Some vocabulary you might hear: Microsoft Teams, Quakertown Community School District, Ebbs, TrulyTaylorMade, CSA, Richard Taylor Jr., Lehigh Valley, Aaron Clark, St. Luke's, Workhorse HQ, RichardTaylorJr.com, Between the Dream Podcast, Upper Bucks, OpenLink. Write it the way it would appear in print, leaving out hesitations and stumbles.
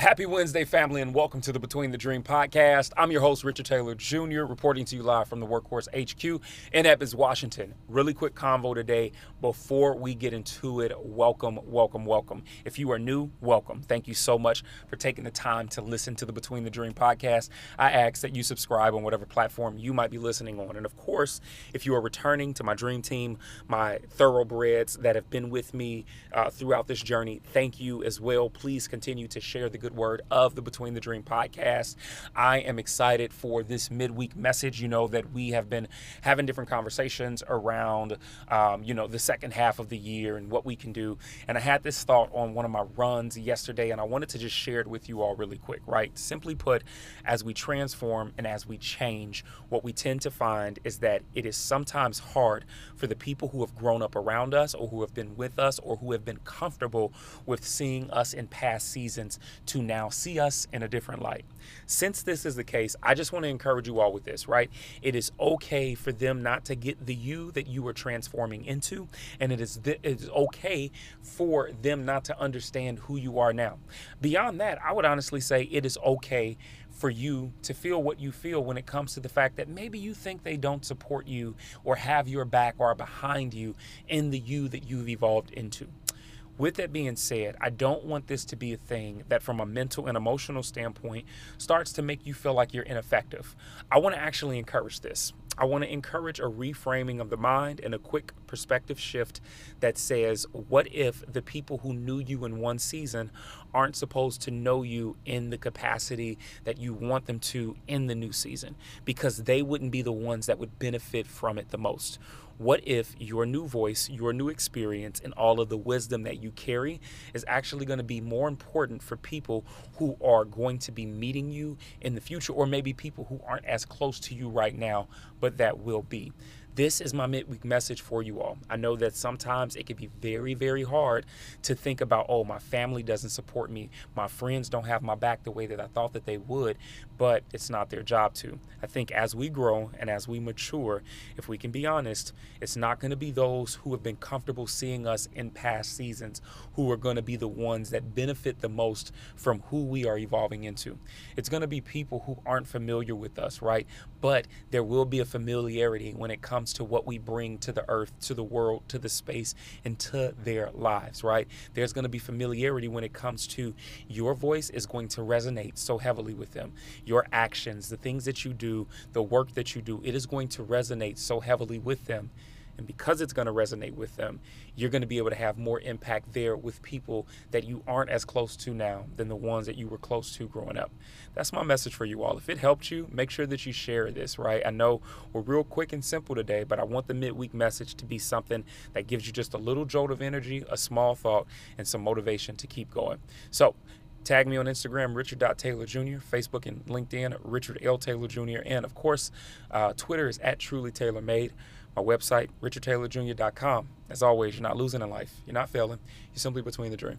Happy Wednesday, family, and welcome to the Between the Dream Podcast. I'm your host, Richard Taylor Jr., reporting to you live from the Workhorse HQ in Ebbs, Washington. Really quick convo today. Before we get into it, welcome. If you are new, welcome. Thank you so much for taking the time to listen to the Between the Dream Podcast. I ask that you subscribe on whatever platform you might be listening on. And of course, if you are returning to my dream team, my thoroughbreds that have been with me throughout this journey, thank you as well. Please continue to share the good word of the Between the Dream Podcast. I am excited for this midweek message. You know that we have been having different conversations around, the second half of the year and what we can do. And I had this thought on one of my runs yesterday, and I wanted to just share it with you all really quick, right? Simply put, as we transform and as we change, what we tend to find is that it is sometimes hard for the people who have grown up around us or who have been with us or who have been comfortable with seeing us in past seasons to now see us in a different light. Since this is the case, I just want to encourage you all with this, right? It is okay for them not to get the you that you are transforming into, and it is okay for them not to understand who you are now. Beyond that, I would honestly say it is okay for you to feel what you feel when it comes to the fact that maybe you think they don't support you or have your back or are behind you in the you that you've evolved into. With that being said, I don't want this to be a thing that from a mental and emotional standpoint starts to make you feel like you're ineffective. I want to actually encourage this. I want to encourage a reframing of the mind and a quick perspective shift that says, what if the people who knew you in one season aren't supposed to know you in the capacity that you want them to in the new season? Because they wouldn't be the ones that would benefit from it the most. What if your new voice, your new experience, and all of the wisdom that you carry is actually going to be more important for people who are going to be meeting you in the future, or maybe people who aren't as close to you right now, but that will be? This is my midweek message for you all. I know that sometimes it can be very, very hard to think about, oh, my family doesn't support me. My friends don't have my back the way that I thought that they would, but it's not their job to. I think as we grow and as we mature, if we can be honest, it's not going to be those who have been comfortable seeing us in past seasons who are going to be the ones that benefit the most from who we are evolving into. It's going to be people who aren't familiar with us, right? But there will be a familiarity when it comes to what we bring to the earth, to the world, to the space, and to their lives, right? There's going to be familiarity when it comes to your voice is going to resonate so heavily with them. Your actions, the things that you do, the work that you do, it is going to resonate so heavily with them. And because it's going to resonate with them, you're going to be able to have more impact there with people that you aren't as close to now than the ones that you were close to growing up. That's my message for you all. If it helped you, make sure that you share this, right? I know we're real quick and simple today, but I want the midweek message to be something that gives you just a little jolt of energy, a small thought, and some motivation to keep going. So tag me on Instagram, Richard.Taylor Jr., Facebook and LinkedIn, Richard L. Taylor Jr., and of course, Twitter is at TrulyTaylorMade. My website, RichardTaylorJr.com. As always, you're not losing in life. You're not failing. You're simply between the dream.